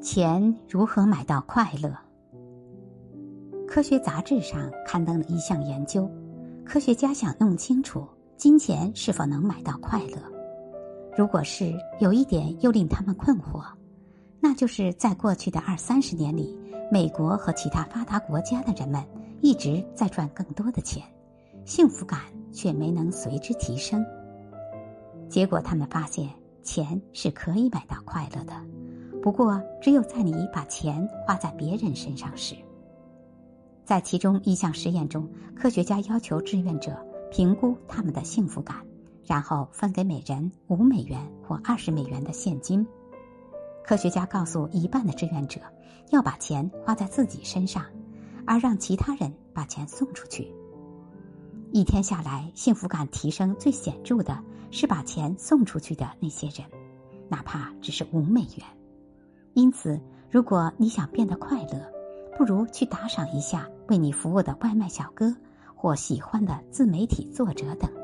钱如何买到快乐？科学杂志上刊登了一项研究，科学家想弄清楚金钱是否能买到快乐。如果是，有一点又令他们困惑，那就是在过去的20-30年里，美国和其他发达国家的人们一直在赚更多的钱，幸福感却没能随之提升。结果他们发现，钱是可以买到快乐的，不过只有在你把钱花在别人身上时。在其中一项实验中，科学家要求志愿者评估他们的幸福感，然后分给每人$5或$20的现金。科学家告诉一半的志愿者要把钱花在自己身上，而让其他人把钱送出去。一天下来，幸福感提升最显著的是把钱送出去的那些人，哪怕只是$5。因此，如果你想变得快乐，不如去打赏一下为你服务的外卖小哥或喜欢的自媒体作者等。